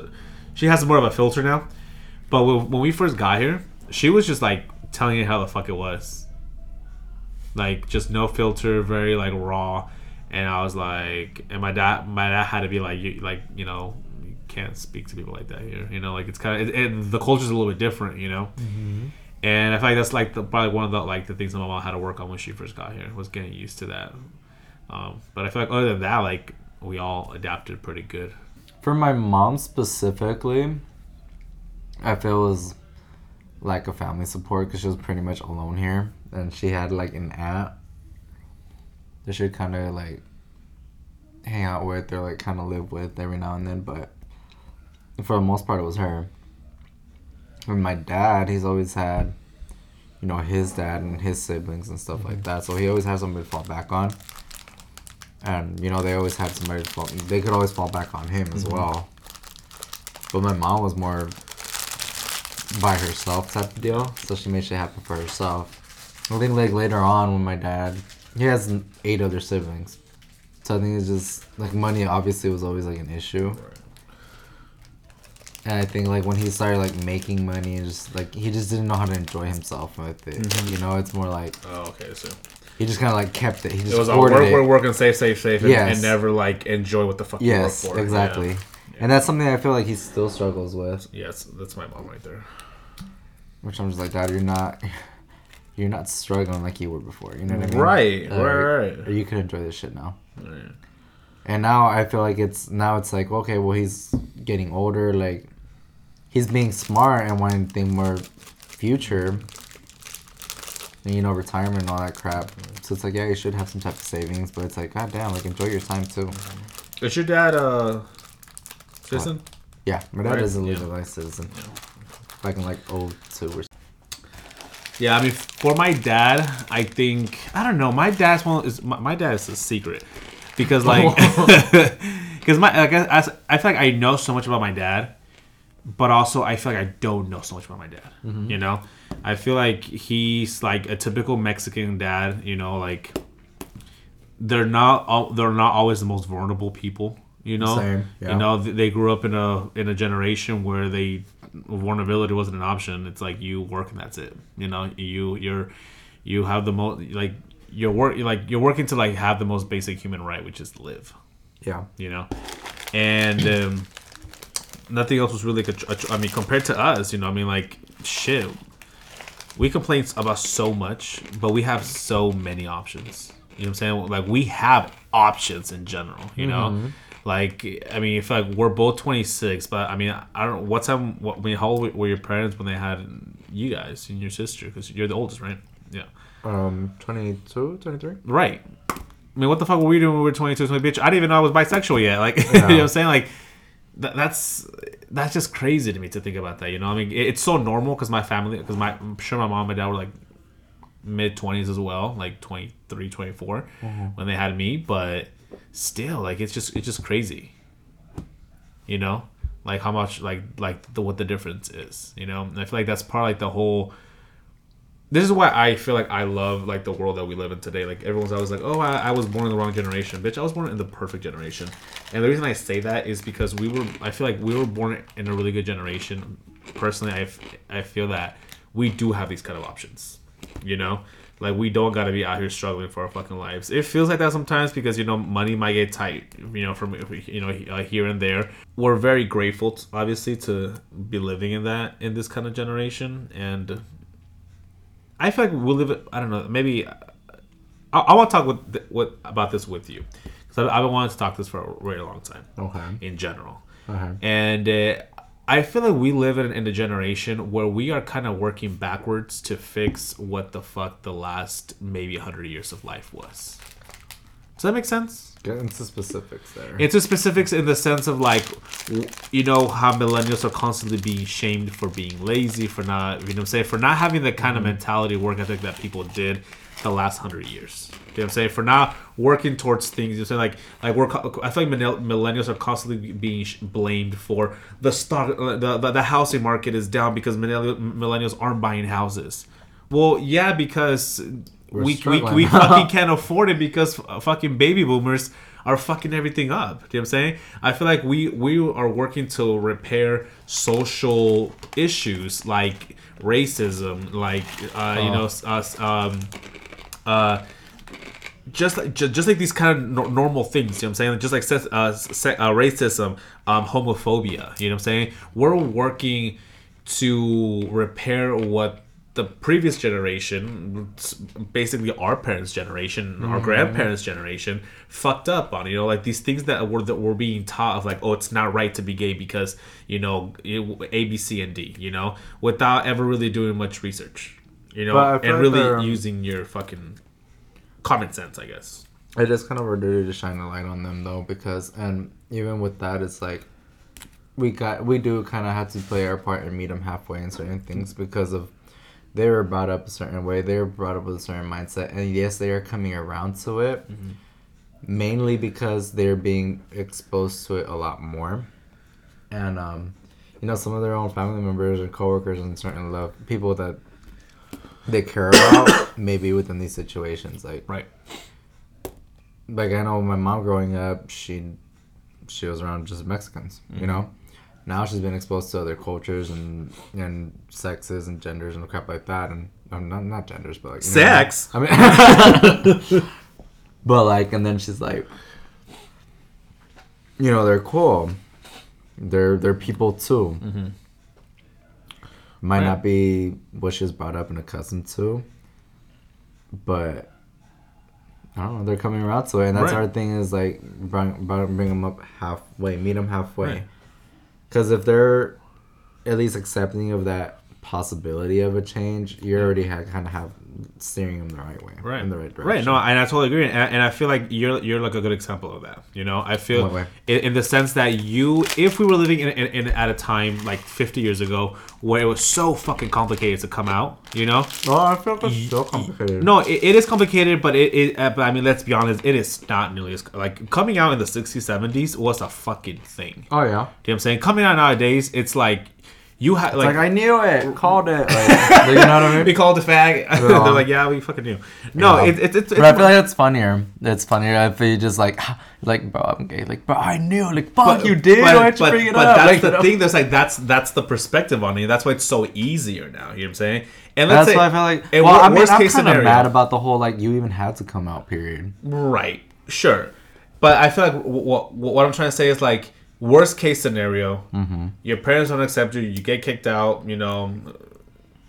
She has more of a filter now. But when we first got here, she was just like telling you how the fuck it was. Like just no filter, very like raw. And I was like, and my dad had to be like, you can't speak to people like that here. You know, like it's kind of, and the culture's a little bit different, you know? Mm-hmm. And I feel like that's like probably one of the things that my mom had to work on when she first got here, was getting used to that. But I feel like other than that, like we all adapted pretty good. For my mom specifically, I feel it was like a family support because she was pretty much alone here. And she had like an aunt that she would kind of like hang out with or like kind of live with every now and then, but for the most part it was her. And my dad, he's always had, you know, his dad and his siblings and stuff like that, so he always had somebody to fall back on, and you know, they always had somebody to fall, they could always fall back on him as mm-hmm. well. But my mom was more by herself type of deal, so she made shit happen for herself. I think like later on when my dad, he has 8 other siblings. So I think it's just, like, money obviously was always, like, an issue. Right. And I think, like, when he started, like, making money, and just, like, he just didn't know how to enjoy himself with it. Mm-hmm. You know, it's more like... Oh, okay, so... He just kind of, like, kept it. He just hoarded it. It was like, work, and save, yes. and never, like, enjoy what the fuck you work for. Yes, exactly. Yeah. And that's something I feel like he still struggles with. Yes, that's my mom right there. Which I'm just like, Dad, you're not struggling like you were before, you know what I mean? Right. You can enjoy this shit now. Right. And now I feel like it's like, okay, well, he's getting older, like, he's being smart and wanting to think more future, and, you know, retirement and all that crap. So it's like, yeah, you should have some type of savings, but it's like, goddamn, like, enjoy your time, too. Is your dad a citizen? Yeah, my dad is a legalized citizen. Yeah. Back in, like, 2002 or something. Yeah, I mean, for my dad, I think, I don't know, my dad is a secret, because like, because I feel like I know so much about my dad, but also I feel like I don't know so much about my dad, mm-hmm. you know, I feel like he's like a typical Mexican dad, you know, like, they're not always the most vulnerable people, you know, same, yeah. You know, they grew up in a generation where vulnerability wasn't an option. It's like you work and that's it. You know, you have the most you're working to like have the most basic human right, which is live. Yeah. You know, and nothing else was really. I mean, compared to us, you know, I mean, like shit, we complain about so much, but we have so many options. You know what I'm saying? Like we have options in general. You mm-hmm. know. Like, I mean, I feel like we're both 26, but I mean, I don't know. How old were your parents when they had you guys and your sister? Because you're the oldest, right? Yeah. 22, 23? Right. I mean, what the fuck were we doing when we were 22? Bitch, I didn't even know I was bisexual yet. Like, yeah. You know what I'm saying? Like, that's just crazy to me to think about that, you know? I mean, it's so normal because my family, because I'm sure my mom and dad were like mid 20s as well, like 23, 24 mm-hmm. when they had me, but. still, like, it's just crazy, you know, like how much like what the difference is, you know. And I feel like that's part of, like, the whole. This is why I feel like I love, like, the world that we live in today. Like, everyone's always like, oh, I was born in the wrong generation. Bitch, I was born in the perfect generation. And the reason I say that is because I feel like we were born in a really good generation. Personally, I feel that we do have these kind of options, you know? Like, we don't got to be out here struggling for our fucking lives. It feels like that sometimes because, you know, money might get tight, you know, from, you know, here and there. We're very grateful, obviously, to be living in this kind of generation. And I feel like we'll live. I don't know. Maybe I want to talk about this with you, because I've been wanting to talk this for a very long time. Okay. In general, and I feel like we live in a generation where we are kind of working backwards to fix what the fuck the last maybe 100 years of life was. Does that make sense? Get into specifics there. Into specifics in the sense of, like, you know, how millennials are constantly being shamed for being lazy, for not, you know what I'm saying, for not having the kind of mentality, work ethic that people did the last 100 years. You know what I'm saying? For not working towards things. You know what I'm saying? Like I feel like millennials are constantly being blamed for the stock, the housing market is down because millennials aren't buying houses. Well, yeah, because we fucking can't afford it because fucking baby boomers are fucking everything up. You know what I'm saying? I feel like we are working to repair social issues like racism, like just like these kind of normal things. You know what I'm saying? Just like racism, homophobia. You know what I'm saying? We're working to repair what the previous generation, basically our parents' generation, our grandparents' generation, fucked up on. You know, like these things that were being taught of, like, oh, it's not right to be gay because, you know, A, B, C, and D, you know, without ever really doing much research, you know, and really using your fucking common sense, I guess. It is kind of our duty to shine a light on them, though, because, and even with that, it's like, we do kind of have to play our part and meet them halfway in certain things because of, they were brought up a certain way. They were brought up with a certain mindset. And yes, they are coming around to it. Mm-hmm. Mainly because they're being exposed to it a lot more. And, you know, some of their own family members and coworkers and certain people that they care about may be within these situations. Like, right. Like, I know my mom growing up, she was around just Mexicans, you know? Now she's been exposed to other cultures and sexes and genders and crap like that. And not genders, but like... Sex? Know, I mean... But like, and then she's like... You know, they're cool. They're people too. Mm-hmm. Might not be what she was brought up and accustomed to. But... I don't know, they're coming around to it. And that's our thing is like, bring them up halfway. Meet them halfway. Right. Because if they're at least accepting of that possibility of a change, you already have steering them the right way, in the right direction. Right. No, and I totally agree. And I feel like you're like a good example of that. You know, I feel in the sense that if we were living in at a time like 50 years ago where it was so fucking complicated to come out, you know. No, I feel like it's so complicated. No, it is complicated, but but I mean, let's be honest, it is not nearly as like coming out in the 60s, 70s was a fucking thing. Oh yeah. You know what I'm saying? Coming out nowadays, it's like. You have like I knew it, called it. Like, you know what I mean? We called the fag. They're like, yeah, we fucking knew. No, yeah. But I feel like it's funnier. It's funnier if you just like, bro, I'm gay. Like, bro, I knew. Like, fuck, you did. Why don't you bring it up? But that's like, the thing. That's like that's the perspective on it. That's why it's so easier now. You know what I'm saying? And let's that's why I feel like. And well, I mean, I'm kind of mad about the whole like you even had to come out period. Right. Sure. But I feel like what I'm trying to say is like. Worst case scenario, your parents don't accept you. You get kicked out. You know,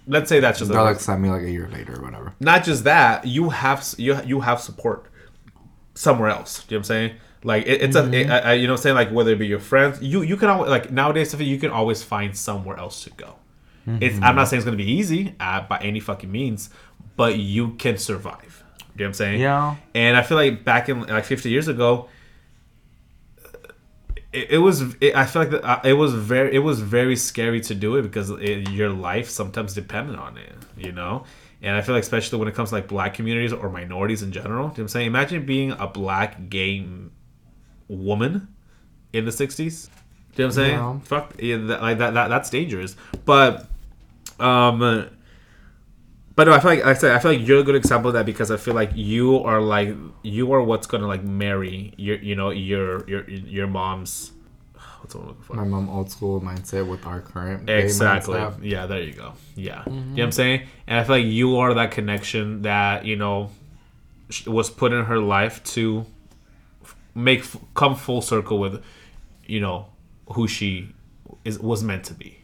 let's say that's just they'll accept me like a year later or whatever. Not just that, you have support somewhere else. Do you know what I'm saying? Like it's a you know what I'm saying, like whether it be your friends, you can always, like nowadays you can always find somewhere else to go. I'm not saying it's gonna be easy by any fucking means, but you can survive. Do you know what I'm saying? Yeah. And I feel like back in like 50 years ago. It was very scary to do it because your life sometimes depended on it, you know. And I feel like especially when it comes to like black communities or minorities in general, you know what I'm saying? Imagine being a black gay woman in the 60s. You know what I'm saying? No. Fuck, yeah, like that's dangerous. But no, I feel like I feel like you're a good example of that, because I feel like you are what's gonna like marry your mom's. What's I'm looking for? My mom old school mindset with our current exactly. Yeah, there you go. Yeah, mm-hmm. You know what I'm saying? And I feel like you are that connection that was put in her life to come full circle with who she was meant to be.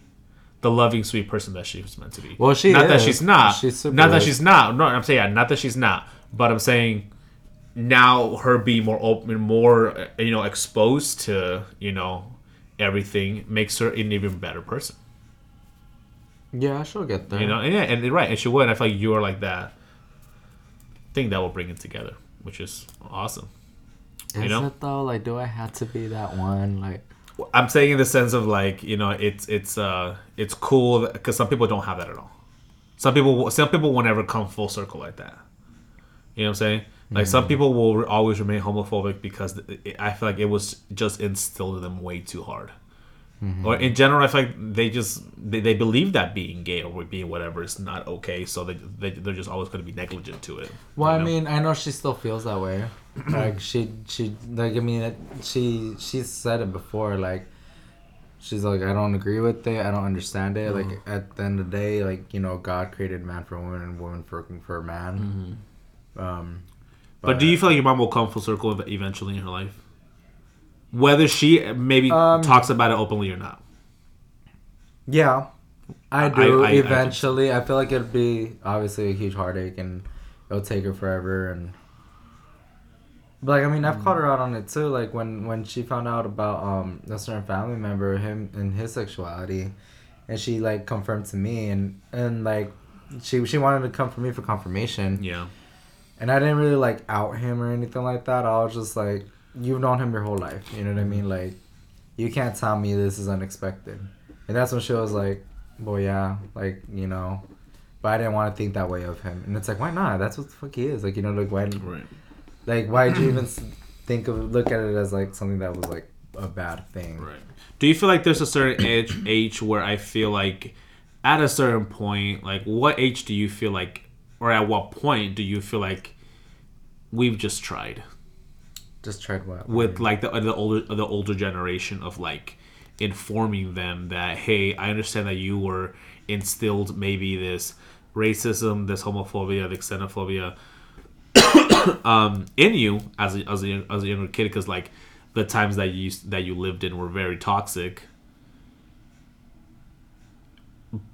The loving, sweet person that she was meant to be. Well, she not is. That she's not. She's not that she's not. No, I'm saying not that she's not. But I'm saying now her being more open, more exposed to everything makes her an even better person. Yeah, she'll get there. And right, and she would. And I feel like you are like that thing that will bring it together, which is awesome. Is it though? Like, do I have to be that one? Like. I'm saying in the sense of like it's cool because some people don't have that at all. Some people will never come full circle like that. You know what I'm saying? Like some people will always remain homophobic because I feel like it was just instilled in them way too hard. Mm-hmm. Or in general, I feel like they believe that being gay or being whatever is not okay, so they're just always going to be negligent to it. Well, I know she still feels that way. Like she said it before. Like she's like, I don't agree with it. I don't understand it. Mm-hmm. Like at the end of the day, like God created man for woman and woman for man. Mm-hmm. But do you feel like your mom will come full circle eventually in her life? Whether she maybe talks about it openly or not. Yeah, I do. Eventually, I feel like it'd be obviously a huge heartache, and it'll take her forever. And I've called her out on it too. Like when she found out about a certain family member, him and his sexuality, and she like confirmed to me, and like she wanted to come for me for confirmation. Yeah, and I didn't really like out him or anything like that. I was just like. You've known him your whole life. You know what I mean? Like, you can't tell me this is unexpected. And that's when she was like, well, yeah, like, but I didn't want to think that way of him. And it's like, why not? That's what the fuck he is. Like, why, right. Like, why'd you even look at it as like something that was like a bad thing? Right. Do you feel like there's a certain age where I feel like at a certain point, like what age do you feel like, or at what point do you feel like we've just tried? Just tried what? With like the older generation of like informing them that, hey, I understand that you were instilled maybe this racism, this homophobia, the xenophobia in you as a younger kid, because like the times that you lived in were very toxic.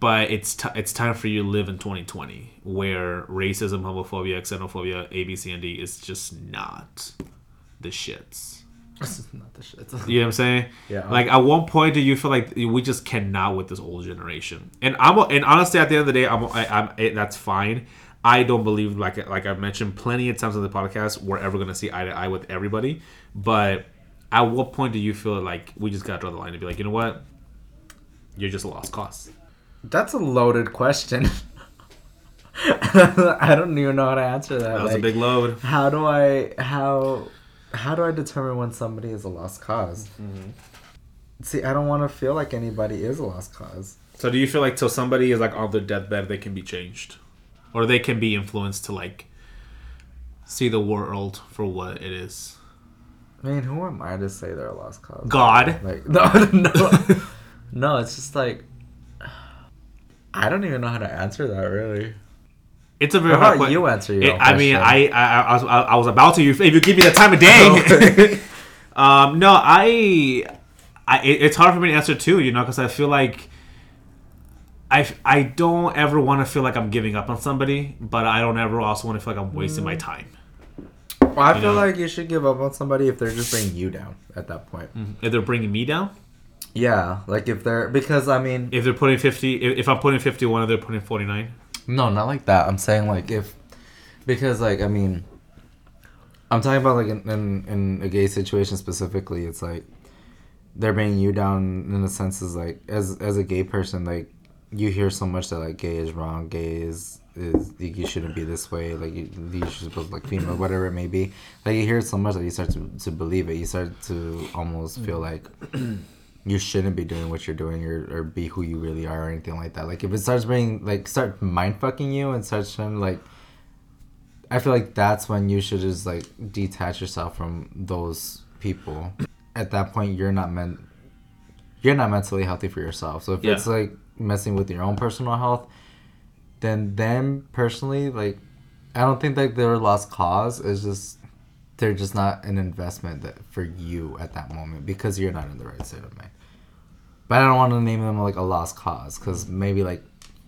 But it's time for you to live in 2020 where racism, homophobia, xenophobia, A, B, C, and D is just not. The shits. Not the shits. You know what I'm saying? Yeah. Like at one point, do you feel like we just cannot with this old generation? And honestly, at the end of the day, I'm that's fine. I don't believe like I've mentioned plenty of times on the podcast, we're ever gonna see eye to eye with everybody. But at what point do you feel like we just gotta draw the line and be like, you know what? You're just a lost cause. That's a loaded question. I don't even know how to answer that. That was a big load. How do I determine when somebody is a lost cause? Mm-hmm. See, I don't want to feel like anybody is a lost cause. So do you feel like till somebody is like on their deathbed, they can be changed? Or they can be influenced to like see the world for what it is? I mean, who am I to say they're a lost cause? God? Like, no. No, it's just like... I don't even know how to answer that, really. It's a very hard question. You answer your own question. I mean, I was about to. If you give me the time of day. No, it's hard for me to answer too. Because I feel like I don't ever want to feel like I'm giving up on somebody, but I don't ever also want to feel like I'm wasting my time. Well, I feel like you should give up on somebody if they're just bringing you down at that point. Mm-hmm. If they're bringing me down. Yeah, like if they're if they're putting 50, if I'm putting 51, and they're putting 49. No, not like that. I'm saying like I'm talking about like in a gay situation specifically. It's like they're bringing you down in a sense is like as a gay person, like you hear so much that like gay is wrong, gay is is you shouldn't be this way, like you're supposed to like female, whatever it may be. Like you hear it so much that you start to believe it. You start to almost feel like you shouldn't be doing what you're doing or be who you really are or anything like that. Like if it starts being like start mind fucking you and starts trying like, I feel like that's when you should just like detach yourself from those people. At that point, you're not mentally healthy for yourself. So if it's like messing with your own personal health, then them personally, like, I don't think like they're a lost cause. It's just they're just not an investment that for you at that moment because you're not in the right state of mind. But I don't want to name them like a lost cause because maybe like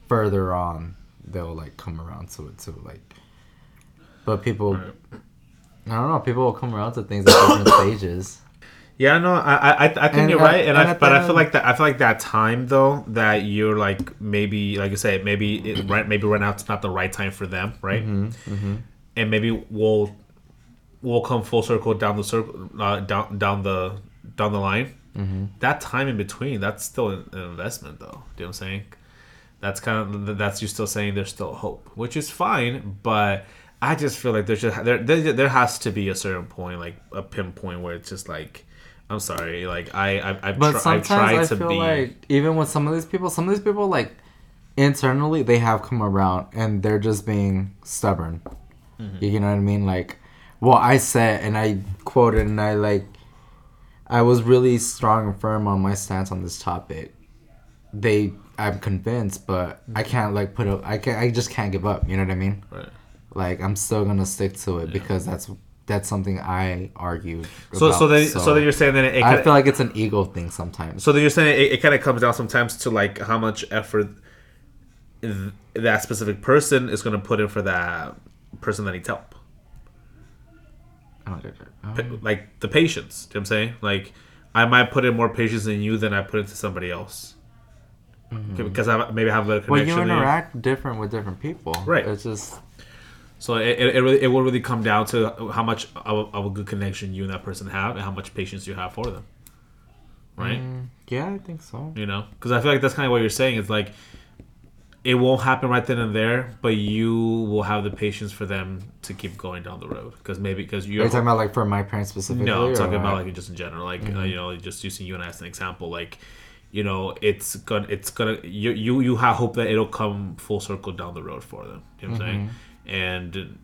further on they'll like come around to it too. Like, but people, I don't know, people will come around to things at different stages. Yeah, no, I think and you're right, but I feel like that time though that you're like maybe like you said maybe right now it's not the right time for them, right? Mm-hmm, mm-hmm. And maybe we'll come full circle down the line. Mm-hmm. That time in between, that's still an investment though. Do you know what I'm saying? That's kind of you still saying there's still hope, which is fine, but I just feel like there has to be a certain point, like a pinpoint where it's just like. I'm sorry, like, I've tried to be... like, even with some of these people, like, internally, they have come around, and they're just being stubborn. Mm-hmm. You know what I mean? Like, well, I said, and I quoted, and I was really strong and firm on my stance on this topic. I'm convinced, but I can't, like, I just can't give up, you know what I mean? Right. Like, I'm still gonna stick to it, because that's something I argued about. So then you're saying that it kinda, I feel like it's an ego thing sometimes. So then you're saying it kind of comes down sometimes to like how much effort that specific person is going to put in for that person that needs help. Like the patience. Do you know what I'm saying? Like I might put in more patience in you than I put into somebody else. Mm-hmm. Because I have a better connection. Well, you interact different with different people. Right. It's just... So it will really come down to how much of a good connection you and that person have and how much patience you have for them, right? Yeah, I think so. You know? Because I feel like that's kind of what you're saying. It's like it won't happen right then and there, but you will have the patience for them to keep going down the road. Because you're talking about like for my parents specifically? No, I'm talking about like just in general. Like, mm-hmm. You know, just using you and I as an example. Like, you know, it's gonna you have hope that it'll come full circle down the road for them. You know what I'm saying? And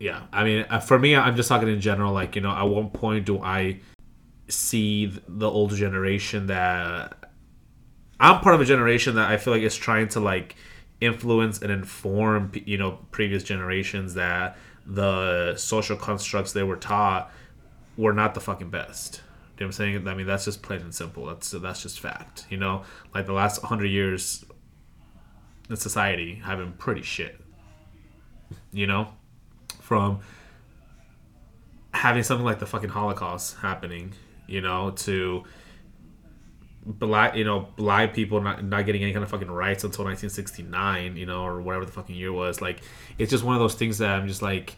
yeah, I mean, for me, I'm just talking in general, like, you know, at what point do I see the older generation that I'm part of a generation that I feel like is trying to like influence and inform, you know, previous generations that the social constructs they were taught were not the fucking best. You know what I'm saying? I mean, that's just plain and simple. That's just fact, you know, like the last 100 years in society have been pretty shit. You know, from having something like the fucking Holocaust happening, you know, to black people not getting any kind of fucking rights until 1969, you know, or whatever the fucking year was. Like, it's just one of those things that I'm just like,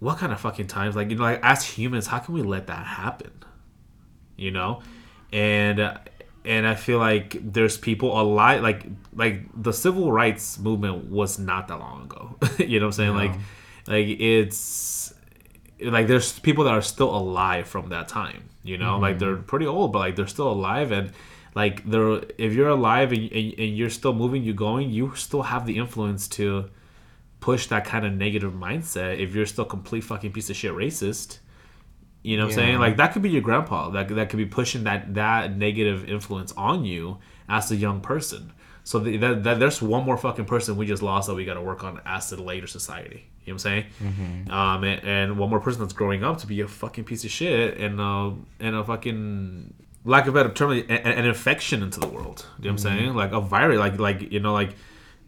what kind of fucking times? Like, you know, like as humans, how can we let that happen? You know, and I feel like there's people a lot like the civil rights movement was not that long ago. You know what I'm saying? Yeah. Like it's like there's people that are still alive from that time, you know, mm-hmm. Like they're pretty old, but like they're still alive. And like they're, if you're alive and you're still moving, you still have the influence to push that kind of negative mindset. If you're still a complete fucking piece of shit racist, you know what I'm saying? Like, that could be your grandpa. That could be pushing that negative influence on you as a young person. So there's one more fucking person we just lost that we got to work on as a later society. You know what I'm saying? Mm-hmm. And one more person that's growing up to be a fucking piece of shit and a fucking, lack of a better term, an infection into the world. You know what I'm saying? Like, a virus. Like you know, like...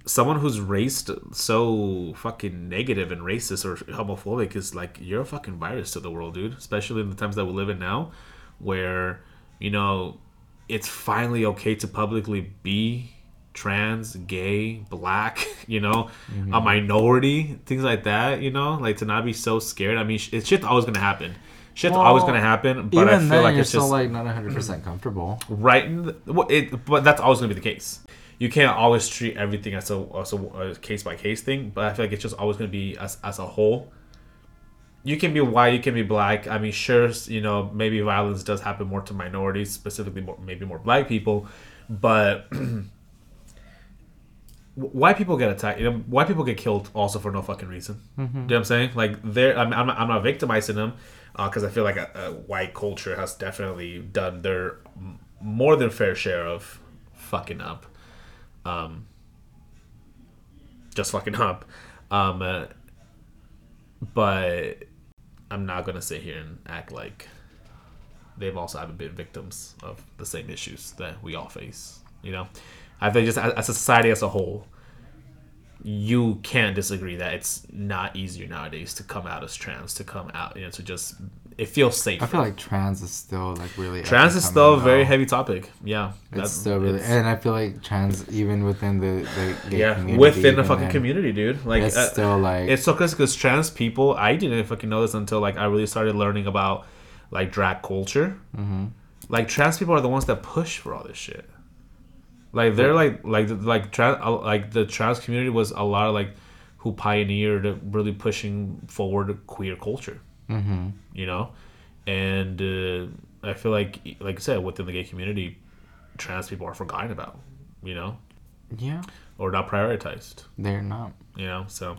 Someone who's raced so fucking negative and racist or homophobic is like, you're a fucking virus to the world, dude. Especially in the times that we live in now where, you know, it's finally okay to publicly be trans, gay, black, you know, mm-hmm. a minority, things like that, you know, like to not be so scared. I mean, shit's always going to happen. Always going to happen, but I feel like it's just... Even then, you're still like not 100% comfortable. Right. But that's always going to be the case. you can't always treat everything as a case by case thing, but I feel like it's just always going to be as a whole. You can be white, you can be black. I mean, sure, you know, maybe violence does happen more to minorities, specifically maybe more black people, but white people get attacked. You know, white people get killed also for no fucking reason. Mm-hmm. You know what I'm saying? Like, I'm not victimizing them because I feel like a white culture has definitely done their more than fair share of fucking up. Just fucking up. But I'm not going to sit here and act like they've also haven't been victims of the same issues that we all face, you know? I think just as a society as a whole, you can't disagree that it's not easier nowadays to come out as trans, to come out, you know, to just... It feels safe. I feel like trans is still, like, really... Trans is still a very heavy topic. Yeah. It's still really... And I feel like trans, even within the gay community... Yeah, within the fucking community, dude. Like, it's still, like... It's so crazy because trans people... I didn't fucking know this until, like, I really started learning about, like, drag culture. Mm-hmm. Like, trans people are the ones that push for all this shit. Like, they're, like the trans community was a lot of, like, who pioneered really pushing forward queer culture. Mm-hmm. You know, and I feel like I said, within the gay community, trans people are forgotten about, you know, yeah, or not prioritized. They're not, you know. So,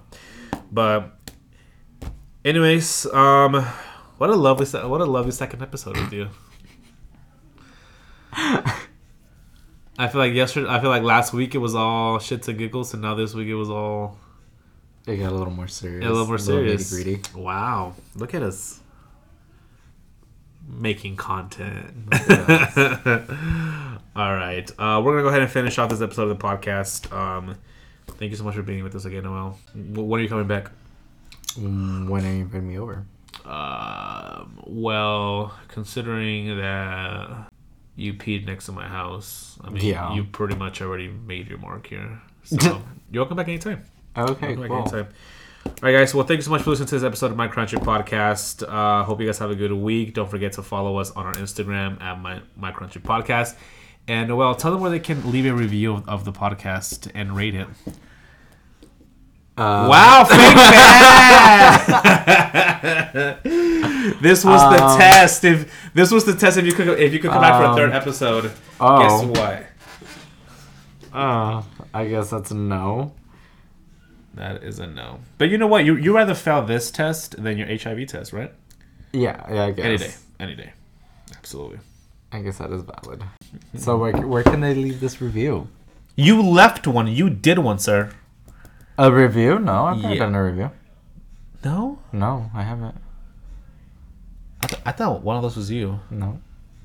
but anyways, what a lovely second episode with you. I feel like last week it was all shits and giggles, and now this week it was all... It got a little more serious. A little more serious. Nitty gritty. Wow. Look at us making content. All right. We're going to go ahead and finish off this episode of the podcast. Thank you so much for being with us again, Noel. When are you coming back? When are you inviting me over? Well, considering that you peed next to my house, I mean, yeah. You pretty much already made your mark here. So you're welcome back anytime. Okay, cool. Alright guys, well thank you so much for listening to this episode of My Crunchy Podcast. Hope you guys have a good week. Don't forget to follow us on our Instagram at My Crunchy Podcast. And Noel, tell them where they can leave a review of the podcast and rate it. Wow, fake bad. This was the test. If you could come back for a third episode, guess what? I guess that's a no. That is a no. But you know what? You rather fail this test than your HIV test, right? Yeah, I guess. Any day. Absolutely. I guess that is valid. So where can they leave this review? You left one. You did one, sir. A review? No, I've never done a review. No? No, I haven't. I thought one of those was you. No.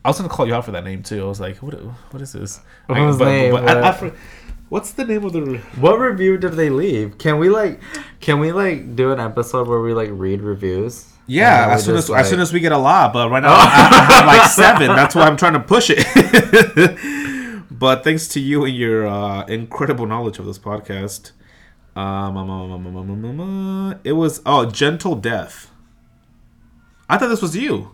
I was going to call you out for that name, too. I was like, what is this? What's the name of the review? What review did they leave? Can we do an episode where we read reviews? Yeah, as soon as we get a lot, but right now I have 7. That's why I'm trying to push it. But thanks to you and your incredible knowledge of this podcast. It was Gentle Death. I thought this was you.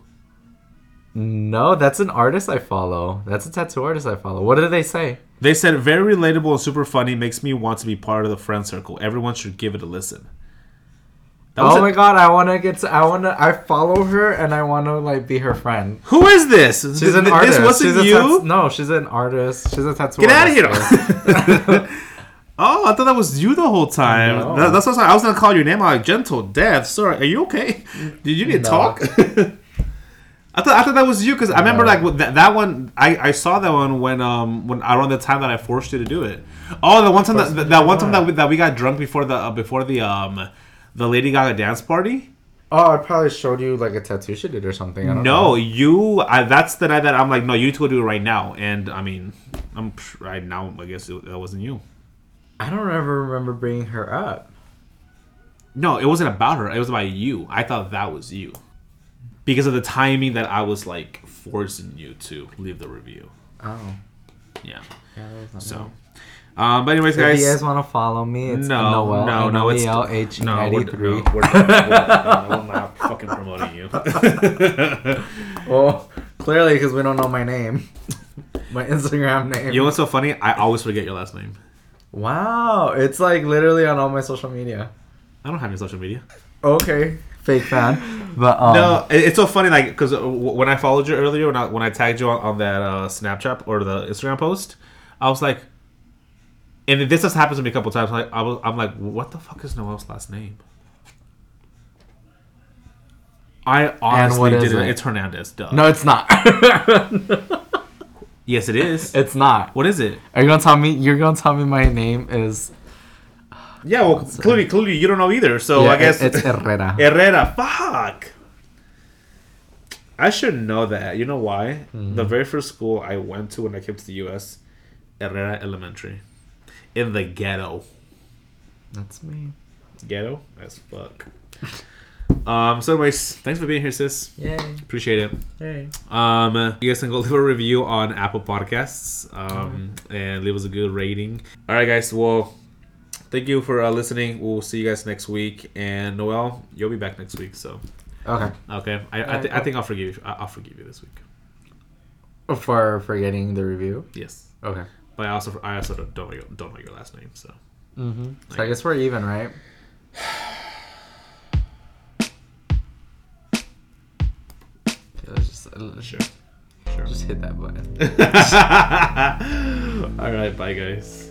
No, that's an artist I follow. That's a tattoo artist I follow. What did they say? They said, very relatable and super funny. Makes me want to be part of the friend circle. Everyone should give it a listen. My God. I follow her and I want to be her friend. Who is this? She's an artist. This wasn't you? No, she's an artist. She's a tattoo artist. Get out of here. Oh, I thought that was you the whole time. No. That's what I was going to call your name. I'm like, Gentle Death. Sorry. Are you okay? Did you need to talk? I thought that was you because I remember that one. I saw that one when around the time that I forced you to do it. Oh, the one time that we got drunk before the Lady Gaga dance party. Oh, I probably showed you a tattoo she did or something. I don't know. That's the night that I'm like, no, you two will do it right now. And I mean, I'm right now. I guess that wasn't you. I don't ever remember bringing her up. No, it wasn't about her. It was about you. I thought that was you. Because of the timing that I was forcing you to leave the review. Oh. Yeah so. But anyways, guys. If you guys want to follow me, it's Noel. No, it's H93. No, we're not fucking promoting you. Well, clearly because we don't know my name. my Instagram name. You know what's so funny? I always forget your last name. Wow. It's like literally on all my social media. I don't have any social media. Okay. Fake fan. But no, it's so funny, like, because when I followed you earlier, when I tagged you on that Snapchat or the Instagram post, I was like, and this has happened to me a couple times, like, I'm like, what the fuck is Noel's last name? I honestly didn't. It's Hernandez. Duh. No, it's not. Yes, it is. It's not. What is it? Are you gonna tell me? You're gonna tell me my name is? Yeah, well, clearly, you don't know either. So yeah, I guess it's Herrera. Herrera, fuck. I should know that. You know why? Mm-hmm. The very first school I went to when I came to the U.S., Herrera Elementary, in the ghetto. That's me. Ghetto as fuck. So anyways, thanks for being here, sis. Yay. Appreciate it. Yay. You guys can go leave a review on Apple Podcasts and leave us a good rating. All right, guys. Well, thank you for listening. We'll see you guys next week. And Noel, you'll be back next week. So okay. I think I'll forgive you. I'll forgive you this week for forgetting the review. Yes. Okay. But I also don't know your last name. So. Mm-hmm. So I guess we're even, right? Sure. Just hit that button. All right, bye guys.